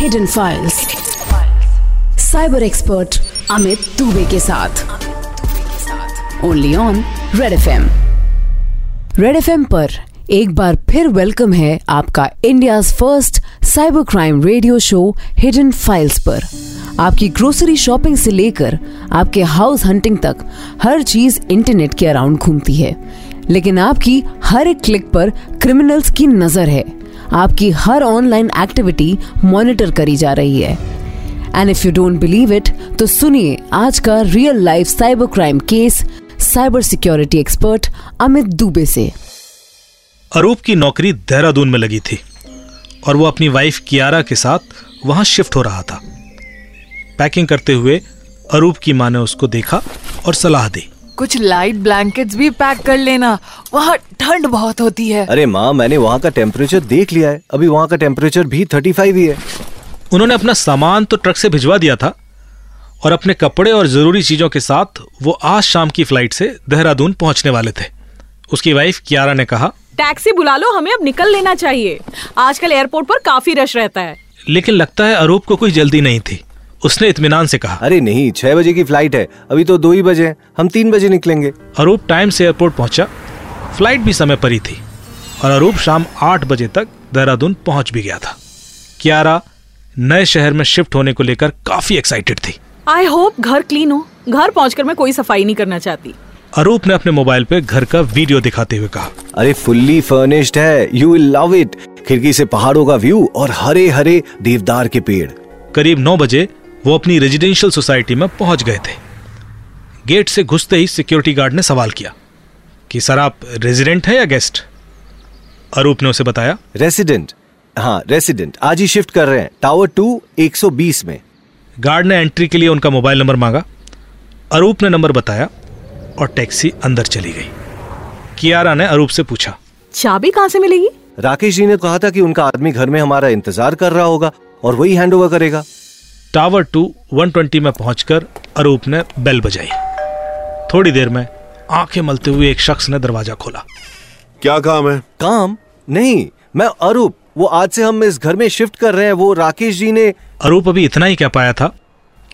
Hidden files cyber expert Amit Dubey के साथ only on Red FM. Red FM पर एक बार फिर वेलकम है आपका India's first cyber crime radio show hidden files पर। आपकी ग्रोसरी शॉपिंग से लेकर आपके हाउस हंटिंग तक हर चीज इंटरनेट के अराउंड घूमती है, लेकिन आपकी हर एक क्लिक पर क्रिमिनल्स की नजर है। आपकी हर ऑनलाइन एक्टिविटी मॉनिटर करी जा रही है। And if you don't believe it, तो सुनिए आज का real life cyber crime case cyber security expert Amit Dubey से। अरूप की नौकरी देहरादून में लगी थी और वो अपनी वाइफ कियारा के साथ वहां शिफ्ट हो रहा था। पैकिंग करते हुए अरूप की मां ने उसको देखा और सलाह दी, कुछ लाइट ब्लैंकेट्स भी पैक कर लेना, वहाँ ठंड बहुत होती है। अरे माँ, मैंने वहाँ का टेम्परेचर देख लिया है, अभी वहाँ का टेम्परेचर भी 35 ही है। उन्होंने अपना सामान तो ट्रक से भिजवा दिया था और अपने कपड़े और जरूरी चीजों के साथ वो आज शाम की फ्लाइट से देहरादून पहुँचने वाले थे। उसकी वाइफ कियारा ने कहा, टैक्सी बुला लो, हमें अब निकल लेना चाहिए, आजकल एयरपोर्ट पर काफी रश रहता है। लेकिन लगता है अरूप को कोई जल्दी नहीं थी। उसने इत्मीनान से कहा, अरे नहीं, 6 बजे की फ्लाइट है, अभी तो 2 ही बजे, हम 3 बजे निकलेंगे। अरूप टाइम से एयरपोर्ट पहुंचा, फ्लाइट भी समय पर ही थी और अरूप शाम 8 बजे तक देहरादून पहुंच भी गया था। कियारा नए शहर में शिफ्ट होने को लेकर काफी एक्साइटेड थी। आई होप घर क्लीन हो, घर पहुँच मैं कोई सफाई नहीं करना चाहती। अरूप ने अपने मोबाइल पे घर का वीडियो दिखाते हुए कहा, अरे फुल्ली फर्निश्ड है, यू विल लव इट, खिड़की से पहाड़ों का व्यू और हरे हरे देवदार के पेड़। करीब 9 बजे वो अपनी रेजिडेंशियल सोसाइटी में पहुंच गए थे। गेट से घुसते ही सिक्योरिटी गार्ड ने सवाल किया कि सर आप रेजिडेंट हैं या गेस्ट। अरूप ने उसे बताया, रेजिडेंट, हाँ रेजिडेंट, आज ही शिफ्ट कर रहे हैं, टावर 2 120 में। गार्ड ने एंट्री के लिए उनका मोबाइल नंबर मांगा। अरूप ने नंबर बताया और टैक्सी अंदर चली गई। कियारा ने अरूप से पूछा, चाबी कहाँ से मिलेगी? राकेश जी ने कहा था कि उनका आदमी घर में हमारा इंतजार कर रहा होगा और वही हैंडओवर करेगा। टावर 2 120 में पहुंचकर अरूप ने बेल बजाई। थोड़ी देर में आंखें मलते हुए एक शख्स ने दरवाजा खोला। क्या काम है? काम नहीं, मैं अरूप, वो आज से हम इस घर में शिफ्ट कर रहे हैं, वो राकेश जी ने। अरूप अभी इतना ही कह पाया था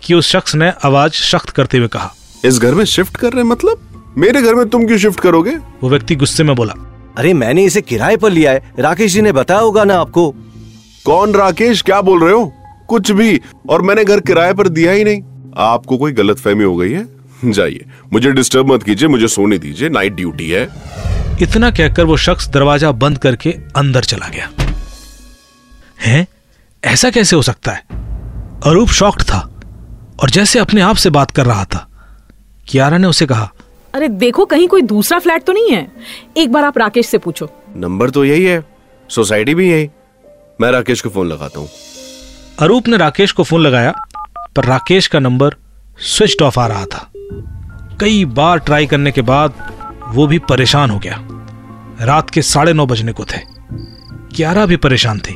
कि उस शख्स ने आवाज सख्त करते हुए कहा, इस घर में शिफ्ट कर रहे हैं? मतलब मेरे घर में तुम क्यों शिफ्ट करोगे? वो व्यक्ति गुस्से में बोला, अरे मैंने इसे किराए पर लिया है, राकेश जी ने बताया होगा ना आपको। कौन राकेश, क्या बोल रहे हो? कुछ भी, और मैंने घर किराए पर दिया ही नहीं। आपको कोई गलतफहमी हो गई है, जाइए, मुझे डिस्टर्ब मत कीजिए, मुझे सोने दीजिए, नाइट ड्यूटी है। इतना कहकर वो शख्स दरवाजा बंद करके अंदर चला गया। हैं? ऐसा कैसे हो सकता है? अरूप शॉक्ड था और जैसे अपने आप से बात कर रहा था। कियारा ने उसे कहा, अरे देखो कहीं कोई दूसरा फ्लैट तो नहीं है, एक बार आप राकेश से पूछो, नंबर तो यही है, सोसाइटी भी यही, मैं राकेश को फोन लगाता हूँ। अरूप ने राकेश को फोन लगाया पर राकेश का नंबर स्विच ऑफ आ रहा था। कई बार ट्राई करने के बाद वो भी परेशान हो गया। रात के 9:30 बजने को थे। कियारा भी परेशान थी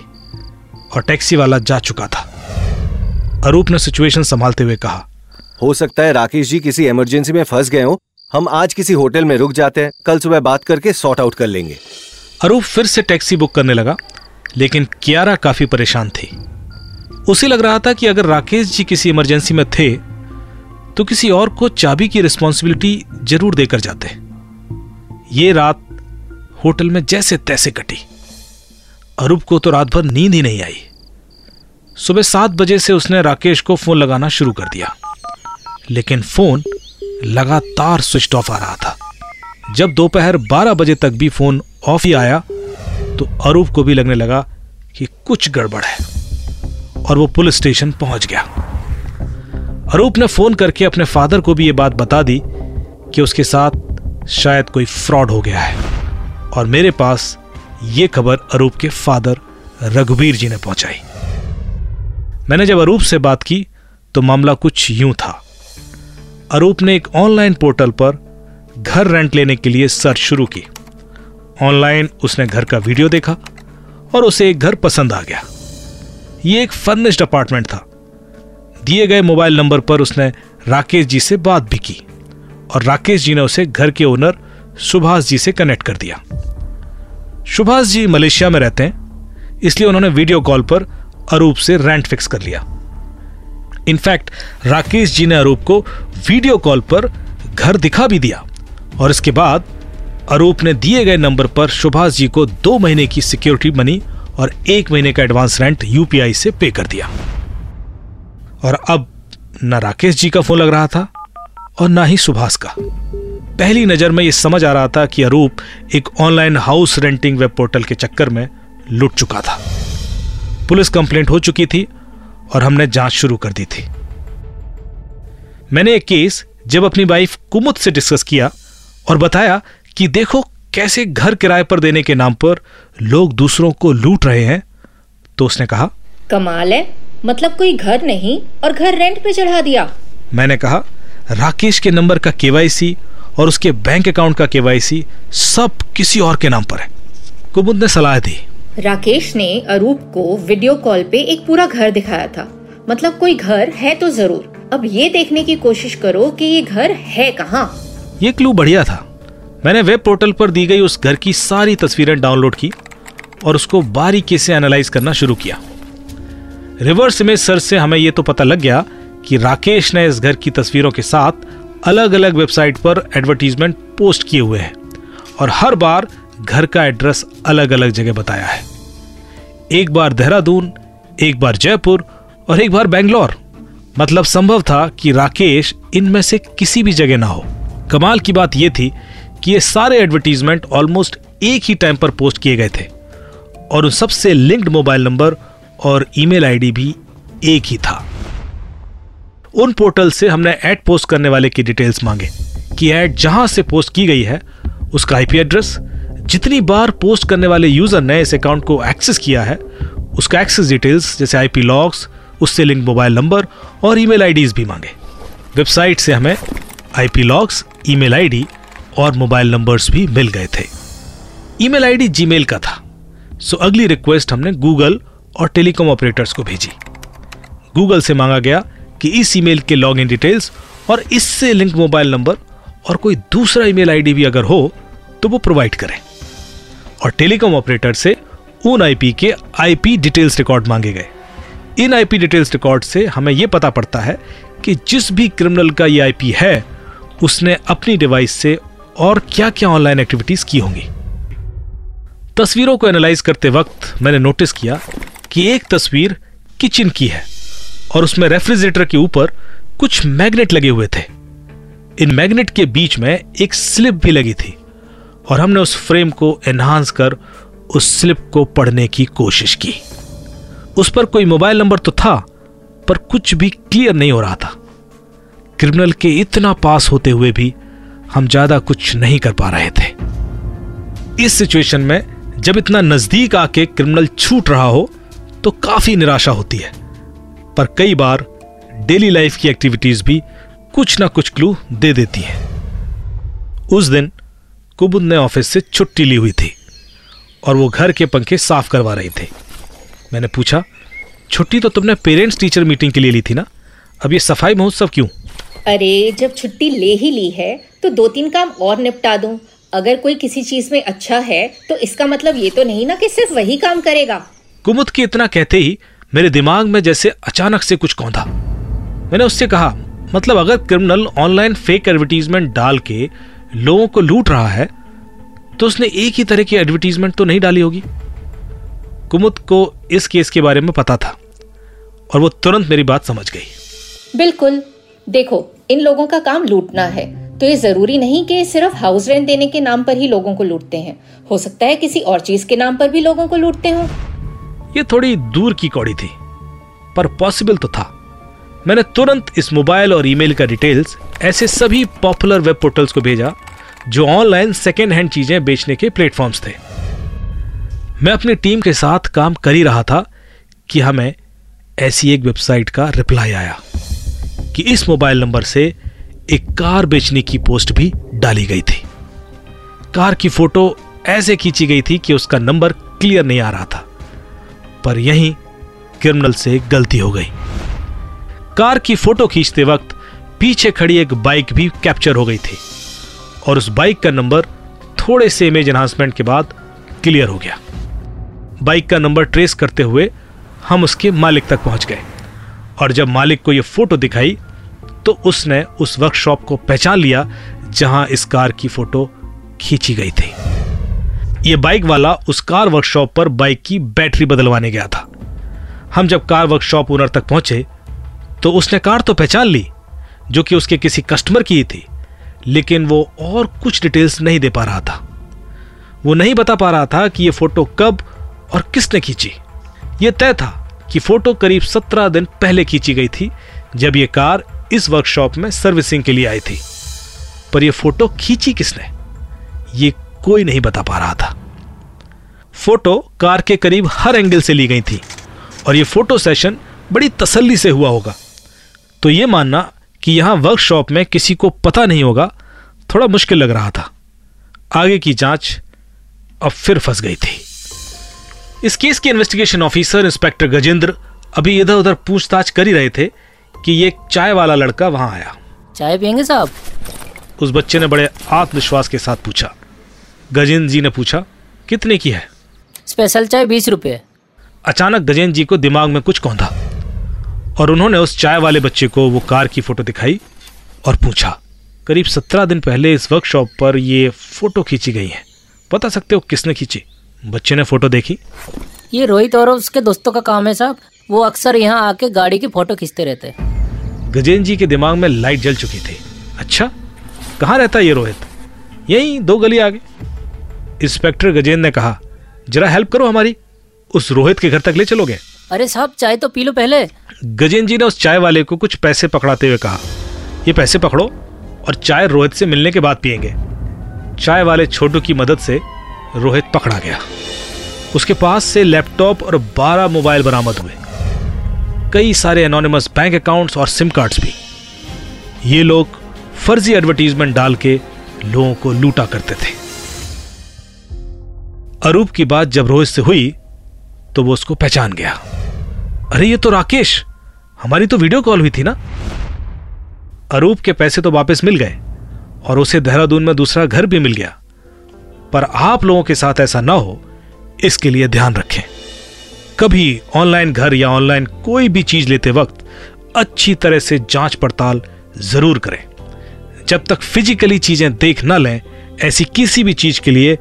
और टैक्सी वाला जा चुका था। अरूप ने सिचुएशन संभालते हुए कहा, हो सकता है राकेश जी किसी इमरजेंसी में फंस गए हो, हम आज किसी होटल में रुक जाते हैं, कल सुबह बात करके सॉर्ट आउट कर लेंगे। अरूप फिर से टैक्सी बुक करने लगा, लेकिन कियारा काफी परेशान थी। उसे लग रहा था कि अगर राकेश जी किसी इमरजेंसी में थे तो किसी और को चाबी की रिस्पॉन्सिबिलिटी जरूर देकर जाते। ये रात होटल में जैसे तैसे कटी। अरूप को तो रात भर नींद ही नहीं आई। सुबह 7 बजे से उसने राकेश को फोन लगाना शुरू कर दिया, लेकिन फोन लगातार स्विच ऑफ आ रहा था। जब दोपहर 12 बजे तक भी फोन ऑफ ही आया तो अरूप को भी लगने लगा कि कुछ गड़बड़ है और वो पुलिस स्टेशन पहुंच गया। अरूप ने फोन करके अपने फादर को भी ये बात बता दी कि उसके साथ शायद कोई फ्रॉड हो गया है और मेरे पास ये खबर अरूप के फादर रघुवीर जी ने पहुंचाई। मैंने जब अरूप से बात की तो मामला कुछ यूं था। अरूप ने एक ऑनलाइन पोर्टल पर घर रेंट लेने के लिए सर्च शुरू की। ऑनलाइन उसने घर का वीडियो देखा और उसे एक घर पसंद आ गया। ये एक फर्निश्ड अपार्टमेंट था। दिए गए मोबाइल नंबर पर उसने राकेश जी से बात भी की और राकेश जी ने उसे घर के ओनर सुभाष जी से कनेक्ट कर दिया। सुभाष जी मलेशिया में रहते हैं, इसलिए उन्होंने वीडियो कॉल पर अरूप से रेंट फिक्स कर लिया। इनफैक्ट राकेश जी ने अरूप को वीडियो कॉल पर घर दिखा भी दिया और इसके बाद अरूप ने दिए गए नंबर पर सुभाष जी को 2 महीने की सिक्योरिटी मनी और 1 महीने का एडवांस रेंट यूपीआई से पे कर दिया। और अब ना राकेश जी का फोन लग रहा था और ना ही सुभाष का। पहली नज़र में ये समझ आ रहा था कि अरूप एक online house renting web portal के चक्कर में लुट चुका था। पुलिस कंप्लेंट हो चुकी थी और हमने जांच शुरू कर दी थी। मैंने एक केस जब अपनी वाइफ कुमुद से डिस्कस किया और बताया कि देखो कैसे घर किराए पर देने के नाम पर लोग दूसरों को लूट रहे हैं, तो उसने कहा, कमाल है, मतलब कोई घर नहीं और घर रेंट पे चढ़ा दिया। मैंने कहा, राकेश के नंबर का केवाईसी और उसके बैंक अकाउंट का केवाईसी सब किसी और के नाम पर है। कुमुद ने सलाह दी, राकेश ने अरूप को वीडियो कॉल पे एक पूरा घर दिखाया था, मतलब कोई घर है तो जरूर। अब ये देखने की कोशिश करो कि ये घर है कहाँ। ये क्लू बढ़िया था। मैंने वेब पोर्टल पर दी गई उस घर की सारी तस्वीरें डाउनलोड की और उसको बारीकी से एनालाइज करना शुरू किया। रिवर्स इमेज सर्च से हमें ये तो पता लग गया कि राकेश ने इस घर की तस्वीरों के साथ अलग अलग वेबसाइट पर एडवर्टीजमेंट पोस्ट किए हुए हैं और हर बार घर का एड्रेस अलग अलग जगह बताया है। एक बार देहरादून, एक बार जयपुर और एक बार बेंगलोर। मतलब संभव था कि राकेश इनमें से किसी भी जगह ना हो। कमाल की बात यह थी कि ये सारे एडवर्टीजमेंट ऑलमोस्ट एक ही टाइम पर पोस्ट किए गए थे और उन सबसे लिंक्ड मोबाइल नंबर और ईमेल आईडी भी एक ही था। उन पोर्टल से हमने ऐड पोस्ट करने वाले की डिटेल्स मांगे कि ऐड जहां से पोस्ट की गई है उसका आईपी एड्रेस, जितनी बार पोस्ट करने वाले यूजर ने इस अकाउंट को एक्सेस किया है उसका एक्सेस डिटेल्स जैसे आईपी लॉग्स, उससे लिंक मोबाइल नंबर और ईमेल आईडीज भी मांगे। वेबसाइट से हमें आईपी लॉग्स, ईमेल आईडी और मोबाइल नंबर्स भी मिल गए थे। ईमेल आईडी जीमेल का था, सो अगली रिक्वेस्ट हमने गूगल और टेलीकॉम ऑपरेटर्स को भेजी। गूगल से मांगा गया कि इस ईमेल के लॉगिन डिटेल्स और इससे लिंक मोबाइल नंबर और कोई दूसरा ईमेल आईडी भी अगर हो तो वो प्रोवाइड करें। और टेलीकॉम ऑपरेटर से उन आईपी के आईपी डिटेल्स रिकॉर्ड मांगे गए। इन आईपी डिटेल्स रिकॉर्ड से हमें यह पता पड़ता है कि जिस भी क्रिमिनल का ये आईपी है उसने अपनी डिवाइस से और क्या क्या ऑनलाइन एक्टिविटीज की होंगी। तस्वीरों को एनालाइज करते वक्त मैंने नोटिस किया कि एक तस्वीर किचन की है और उसमें रेफ्रिजरेटर के ऊपर कुछ मैग्नेट लगे हुए थे। इन मैग्नेट के बीच में एक स्लिप भी लगी थी और हमने उस फ्रेम को एनहांस कर उस स्लिप को पढ़ने की कोशिश की। उस पर कोई मोबाइल नंबर तो था पर कुछ भी क्लियर नहीं हो रहा था। क्रिमिनल के इतना पास होते हुए भी हम ज्यादा कुछ नहीं कर पा रहे थे। इस सिचुएशन में जब इतना नजदीक आके क्रिमिनल छूट रहा हो तो काफी निराशा होती है, पर कई बार डेली लाइफ की एक्टिविटीज भी कुछ ना कुछ क्लू दे देती हैं। उस दिन कुबुद ने ऑफिस से छुट्टी ली हुई थी और वो घर के पंखे साफ करवा रही थी। मैंने पूछा, छुट्टी तो तुमने पेरेंट्स टीचर मीटिंग के लिए ली थी ना, अब ये सफाई महोत्सव क्यों? अरे जब छुट्टी ले ही ली है तो 2-3 काम और निपटा दूं। अगर कोई किसी चीज में अच्छा है तो इसका मतलब ये तो नहीं ना कि सिर्फ वही काम करेगा। कुमुद के इतना कहते ही मेरे दिमाग में जैसे अचानक से कुछ कौंधा। मैंने उससे कहा, मतलब अगर क्रिमिनल ऑनलाइन फेक एडवर्टीजमेंट डाल के लोगों को लूट रहा है तो उसने एक ही तरह की एडवर्टीजमेंट तो नहीं डाली होगी। कुमुद को इस केस के बारे में पता था और वो तुरंत मेरी बात समझ गई। बिल्कुल, देखो इन लोगों का काम लूटना है तो ये जरूरी नहीं कि सिर्फ हाउस रेंट देने के नाम पर ही लोगों को लूटते हैं, हो सकता है किसी और चीज के नाम पर भी लोगों को लूटते हों। ये थोड़ी दूर की कौड़ी थी पर पॉसिबल तो था। मैंने तुरंत इस मोबाइल और ईमेल का डिटेल्स ऐसे सभी पॉपुलर वेब पोर्टल्स को भेजा जो ऑनलाइन सेकेंड हैंड चीजें बेचने के प्लेटफॉर्म्स थे। मैं अपनी टीम के साथ काम कर ही रहा था कि हमें ऐसी एक वेबसाइट का रिप्लाई आया कि इस मोबाइल नंबर से एक कार बेचने की पोस्ट भी डाली गई थी। कार की फोटो ऐसे खींची गई थी कि उसका नंबर क्लियर नहीं आ रहा था, पर यहीं क्रिमिनल से गलती हो गई। कार की फोटो खींचते वक्त पीछे खड़ी एक बाइक भी कैप्चर हो गई थी और उस बाइक का नंबर थोड़े से इमेज एनहांसमेंट के बाद क्लियर हो गया। बाइक का नंबर ट्रेस करते हुए हम उसके मालिक तक पहुंच गए और जब मालिक को ये फ़ोटो दिखाई तो उसने उस वर्कशॉप को पहचान लिया जहां इस कार की फ़ोटो खींची गई थी। ये बाइक वाला उस कार वर्कशॉप पर बाइक की बैटरी बदलवाने गया था। हम जब कार वर्कशॉप ओनर तक पहुंचे तो उसने कार तो पहचान ली जो कि उसके किसी कस्टमर की ही थी, लेकिन वो और कुछ डिटेल्स नहीं दे पा रहा था। वो नहीं बता पा रहा था कि ये फ़ोटो कब और किसने खींची। ये तय था कि फ़ोटो करीब 17 दिन पहले खींची गई थी जब ये कार इस वर्कशॉप में सर्विसिंग के लिए आई थी, पर ये फ़ोटो खींची किसने ये कोई नहीं बता पा रहा था। फ़ोटो कार के करीब हर एंगल से ली गई थी और ये फ़ोटो सेशन बड़ी तसल्ली से हुआ होगा, तो ये मानना कि यहाँ वर्कशॉप में किसी को पता नहीं होगा थोड़ा मुश्किल लग रहा था। आगे की जांच अब फिर फंस गई थी। इस केस के इन्वेस्टिगेशन ऑफिसर इंस्पेक्टर गजेंद्र अभी इधर उधर पूछताछ कर ही रहे थे कि ये चाय वाला लड़का वहाँ आया। चाय पियेंगे साहब? उस बच्चे ने बड़े आत्मविश्वास के साथ पूछा। गजेंद्र जी ने पूछा, कितने की है? स्पेशल चाय 20 रुपये। अचानक गजेंद्र जी को दिमाग में कुछ कौंधा और उन्होंने उस चाय वाले बच्चे को वो कार की फ़ोटो दिखाई और पूछा, करीब 17 दिन पहले इस वर्कशॉप पर ये फ़ोटो खींची गई है, बता सकते हो किसने खींची? बच्चे ने फ़ोटो देखी। ये रोहित और उसके दोस्तों का काम है साहब, वो अक्सर यहाँ आके गाड़ी की फ़ोटो खींचते रहते हैं। गजेंद्र जी के दिमाग में लाइट जल चुकी थी। अच्छा, कहाँ रहता है ये रोहित? यहीं 2 गली आगे। इंस्पेक्टर गजेंद्र ने कहा, जरा हेल्प करो हमारी, उस रोहित के घर तक ले चलोगे? अरे साहब चाय तो पी लो पहले। गजेंद्र जी ने उस चाय वाले को कुछ पैसे पकड़ाते हुए कहा, ये पैसे पकड़ो और चाय रोहित से मिलने के बाद पियेंगे। चाय वाले छोटू की मदद से रोहित पकड़ा गया। उसके पास से लैपटॉप और 12 मोबाइल बरामद हुए, कई सारे एनोनिमस बैंक अकाउंट्स और सिम कार्ड्स भी। ये लोग फर्जी एडवर्टीजमेंट डाल के लोगों को लूटा करते थे। अरूप की बात जब रोहित से हुई तो वो उसको पहचान गया। अरे ये तो राकेश, हमारी तो वीडियो कॉल हुई थी ना। अरूप के पैसे तो वापस मिल गए और उसे देहरादून में दूसरा घर भी मिल गया, पर आप लोगों के साथ ऐसा ना हो इसके लिए ध्यान रखें। कभी ऑनलाइन घर या ऑनलाइन कोई भी चीज लेते वक्त अच्छी तरह से जांच पड़ताल जरूर करें। जब तक फिजिकली चीजें देख ना लें ऐसी किसी भी चीज के लिए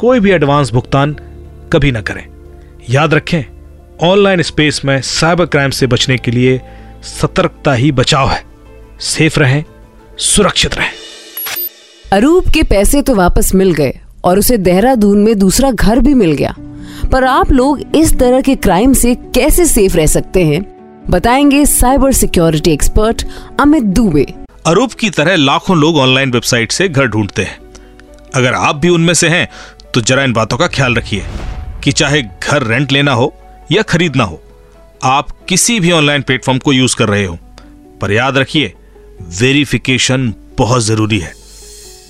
कोई भी एडवांस भुगतान कभी ना करें। याद रखें, ऑनलाइन स्पेस में साइबर क्राइम से बचने के लिए सतर्कता ही बचाव है। सेफ रहें, सुरक्षित रहें। अरूप के पैसे तो वापस मिल गए और उसे देहरादून में दूसरा घर भी मिल गया, पर आप लोग इस तरह के क्राइम से कैसे सेफ रह सकते हैं बताएंगे cyber security expert Amit Dubey. Arup की तरह लाखों लोग ऑनलाइन वेबसाइट से घर ढूंढते हैं। अगर आप भी उनमें से हैं तो जरा इन बातों का ख्याल रखिए कि चाहे घर रेंट लेना हो या खरीदना हो, आप किसी भी ऑनलाइन प्लेटफॉर्म को यूज कर रहे हो, पर याद रखिए वेरिफिकेशन बहुत जरूरी है।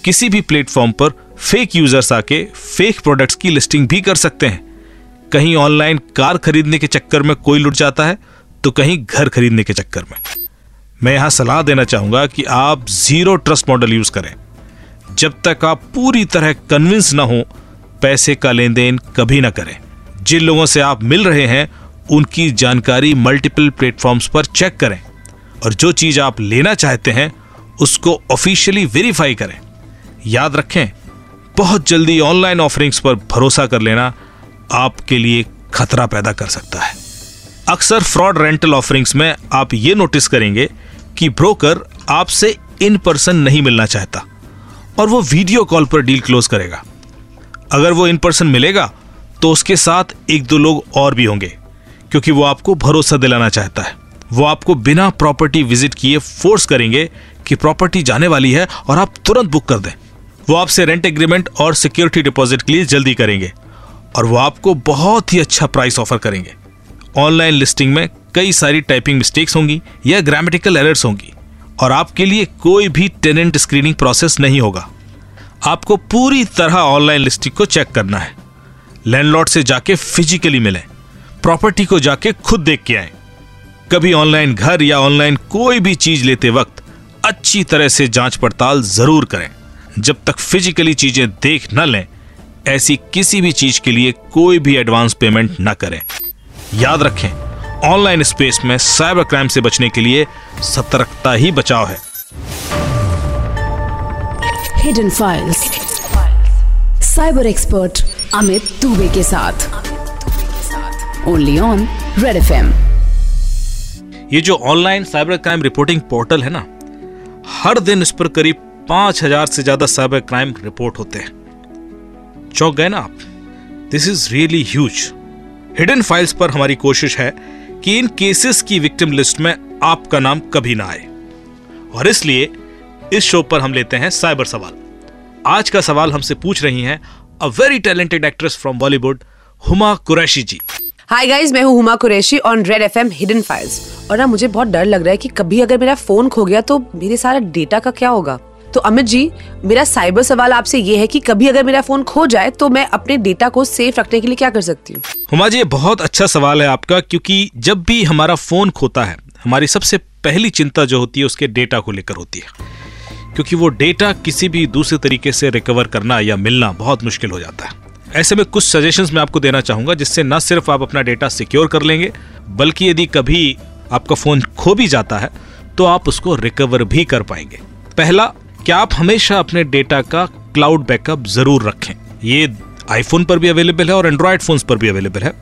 किसी भी प्लेटफॉर्म पर फेक यूजर्स आके फेक प्रोडक्ट्स की लिस्टिंग भी कर सकते हैं। कहीं ऑनलाइन कार खरीदने के चक्कर में कोई लुट जाता है तो कहीं घर खरीदने के चक्कर में। मैं यहाँ सलाह देना चाहूँगा कि आप 0 ट्रस्ट मॉडल यूज़ करें। जब तक आप पूरी तरह कन्विंस ना हो पैसे का लेन देन कभी ना करें। जिन लोगों से आप मिल रहे हैं उनकी जानकारी मल्टीपल प्लेटफॉर्म्स पर चेक करें और जो चीज़ आप लेना चाहते हैं उसको ऑफिशियली वेरीफाई करें। याद रखें, बहुत जल्दी ऑनलाइन ऑफरिंग्स पर भरोसा कर लेना आपके लिए खतरा पैदा कर सकता है। अक्सर फ्रॉड रेंटल ऑफरिंग्स में आप ये नोटिस करेंगे कि ब्रोकर आपसे इन पर्सन नहीं मिलना चाहता और वो वीडियो कॉल पर डील क्लोज करेगा। अगर वो इन पर्सन मिलेगा तो उसके साथ 1-2 लोग और भी होंगे, क्योंकि वो आपको भरोसा दिलाना चाहता है। वो आपको बिना प्रॉपर्टी विजिट किए फोर्स करेंगे कि प्रॉपर्टी जाने वाली है और आप तुरंत बुक कर दें। वो आपसे रेंट एग्रीमेंट और सिक्योरिटी डिपॉजिट के लिए जल्दी करेंगे और वो आपको बहुत ही अच्छा प्राइस ऑफर करेंगे। ऑनलाइन लिस्टिंग में कई सारी टाइपिंग मिस्टेक्स होंगी या ग्रामेटिकल एरर्स होंगी और आपके लिए कोई भी टेनेंट स्क्रीनिंग प्रोसेस नहीं होगा। आपको पूरी तरह ऑनलाइन लिस्टिंग को चेक करना है। लैंडलॉर्ड से जाके फिजिकली मिलें, प्रॉपर्टी को जाके खुद देख के आएं। कभी ऑनलाइन घर या ऑनलाइन कोई भी चीज़ लेते वक्त अच्छी तरह से जांच पड़ताल ज़रूर करें। जब तक फिजिकली चीज़ें देख न लें ऐसी किसी भी चीज़ के लिए कोई भी एडवांस पेमेंट न करें। याद रखें, ऑनलाइन स्पेस में साइबर क्राइम से बचने के लिए सतर्कता ही बचाव है। Hidden files, cyber expert Amit Dubey के साथ, ओनली ऑन रेड एफएम। ये जो online cyber crime reporting portal है ना, हर दिन इस पर करीब 5,000 से ज्यादा साइबर क्राइम रिपोर्ट होते हैं। चौंक गए ना आप? This is really huge. Hidden files पर हमारी कोशिश है कि इन केसेस की विक्टिम लिस्ट में आपका नाम कभी ना आए, और इसलिए इस शो पर हम लेते हैं साइबर सवाल। आज का सवाल हमसे पूछ रही हैं a very talented actress from Bollywood, Huma Qureshi ji. Hi guys, मैं हूँ Huma Qureshi on Red FM hidden files. और ना मुझे बहुत डर लग रहा है कि कभी अगर मेरा फोन खो गया तो मेरे सारा डेटा का क्या होगा। तो अमित जी, मेरा साइबर सवाल आपसे ये है कि कभी अगर मेरा फोन खो जाए तो मैं अपने डेटा को सेफ रखने के लिए क्या कर सकती हूँ? हुमा जी, बहुत अच्छा सवाल है आपका, क्योंकि जब भी हमारा फोन खोता है हमारी सबसे पहली चिंता जो होती है उसके डेटा को लेकर होती है, क्योंकि वो डेटा किसी भी दूसरे तरीके से रिकवर करना या मिलना बहुत मुश्किल हो जाता है। ऐसे में कुछ सजेशंस मैं आपको देना चाहूँगा जिससे न सिर्फ आप अपना डेटा सिक्योर कर लेंगे, बल्कि यदि कभी आपका फ़ोन खो भी जाता है तो आप उसको रिकवर भी कर पाएंगे। पहला, क्या आप हमेशा अपने डेटा का क्लाउड बैकअप ज़रूर रखें। ये आईफोन पर भी अवेलेबल है और एंड्रॉयड फ़ोन्स पर भी अवेलेबल है।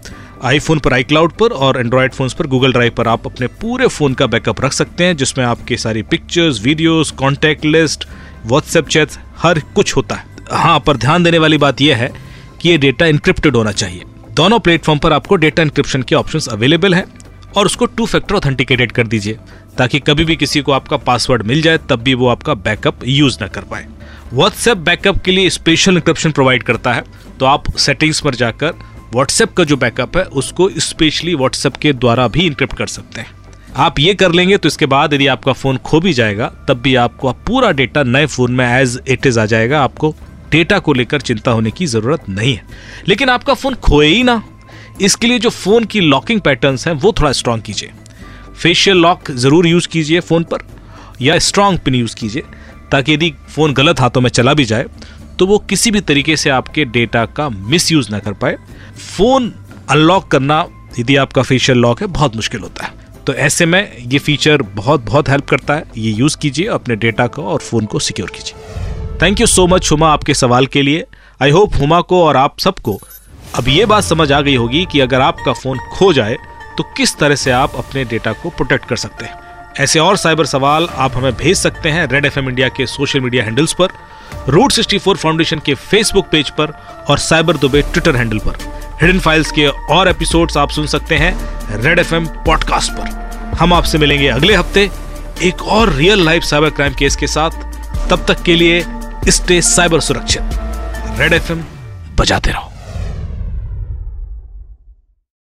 आईफोन पर iCloud पर और एंड्रॉयड फ़ोन्स पर Google ड्राइव पर आप अपने पूरे फ़ोन का बैकअप रख सकते हैं, जिसमें आपके सारी pictures, videos, contact list, WhatsApp chats, हर कुछ होता है। हाँ, पर ध्यान देने वाली बात यह है कि ये डेटा इंक्रिप्टेड होना चाहिए। दोनों प्लेटफॉर्म पर आपको डेटा इंक्रिप्शन के ऑप्शंस अवेलेबल हैं, और उसको 2-फैक्टर ऑथेंटिकेटेड कर दीजिए ताकि कभी भी किसी को आपका पासवर्ड मिल जाए तब भी वो आपका बैकअप यूज़ ना कर पाए। व्हाट्सएप बैकअप के लिए स्पेशल इंक्रिप्शन प्रोवाइड करता है, तो आप सेटिंग्स पर जाकर व्हाट्सएप का जो बैकअप है उसको स्पेशली व्हाट्सएप के द्वारा भी इंक्रिप्ट कर सकते हैं। आप ये कर लेंगे तो इसके बाद यदि आपका फ़ोन खो भी जाएगा तब भी आपको पूरा डेटा नए फ़ोन में एज इट इज़ आ जाएगा। आपको डेटा को लेकर चिंता होने की ज़रूरत नहीं है। लेकिन आपका फ़ोन खोए ही ना, इसके लिए जो फ़ोन की लॉकिंग पैटर्न्स हैं वो थोड़ा स्ट्रांग कीजिए। फेशियल लॉक ज़रूर यूज़ कीजिए फ़ोन पर, या स्ट्रांग पिन यूज़ कीजिए ताकि यदि फ़ोन गलत हाथों में चला भी जाए तो वो किसी भी तरीके से आपके डेटा का मिसयूज ना कर पाए। फ़ोन अनलॉक करना यदि आपका फेशियल लॉक है बहुत मुश्किल होता है, तो ऐसे में ये फीचर बहुत हेल्प करता है। ये यूज़ कीजिए, अपने डेटा को और फ़ोन को सिक्योर कीजिए। Thank you so much Huma आपके सवाल के लिए। आई होप हुमा को और आप सबको अब ये बात समझ आ गई होगी कि अगर आपका फ़ोन खो जाए तो किस तरह से आप अपने डेटा को प्रोटेक्ट कर सकते हैं। ऐसे और साइबर सवाल आप हमें भेज सकते हैं रेड एफएम इंडिया के सोशल मीडिया हैंडल्स पर, रूट 64 फाउंडेशन के फेसबुक पेज पर और साइबर दुबे ट्विटर हैंडल पर। हिडन फाइल्स के और एपिसोड्स आप सुन सकते हैं रेड एफएम पॉडकास्ट पर। हम आपसे मिलेंगे अगले हफ्ते एक और real life cyber crime case के साथ। तब तक के लिए स्टे साइबर सुरक्षित। रेड एफएम बजाते रहो।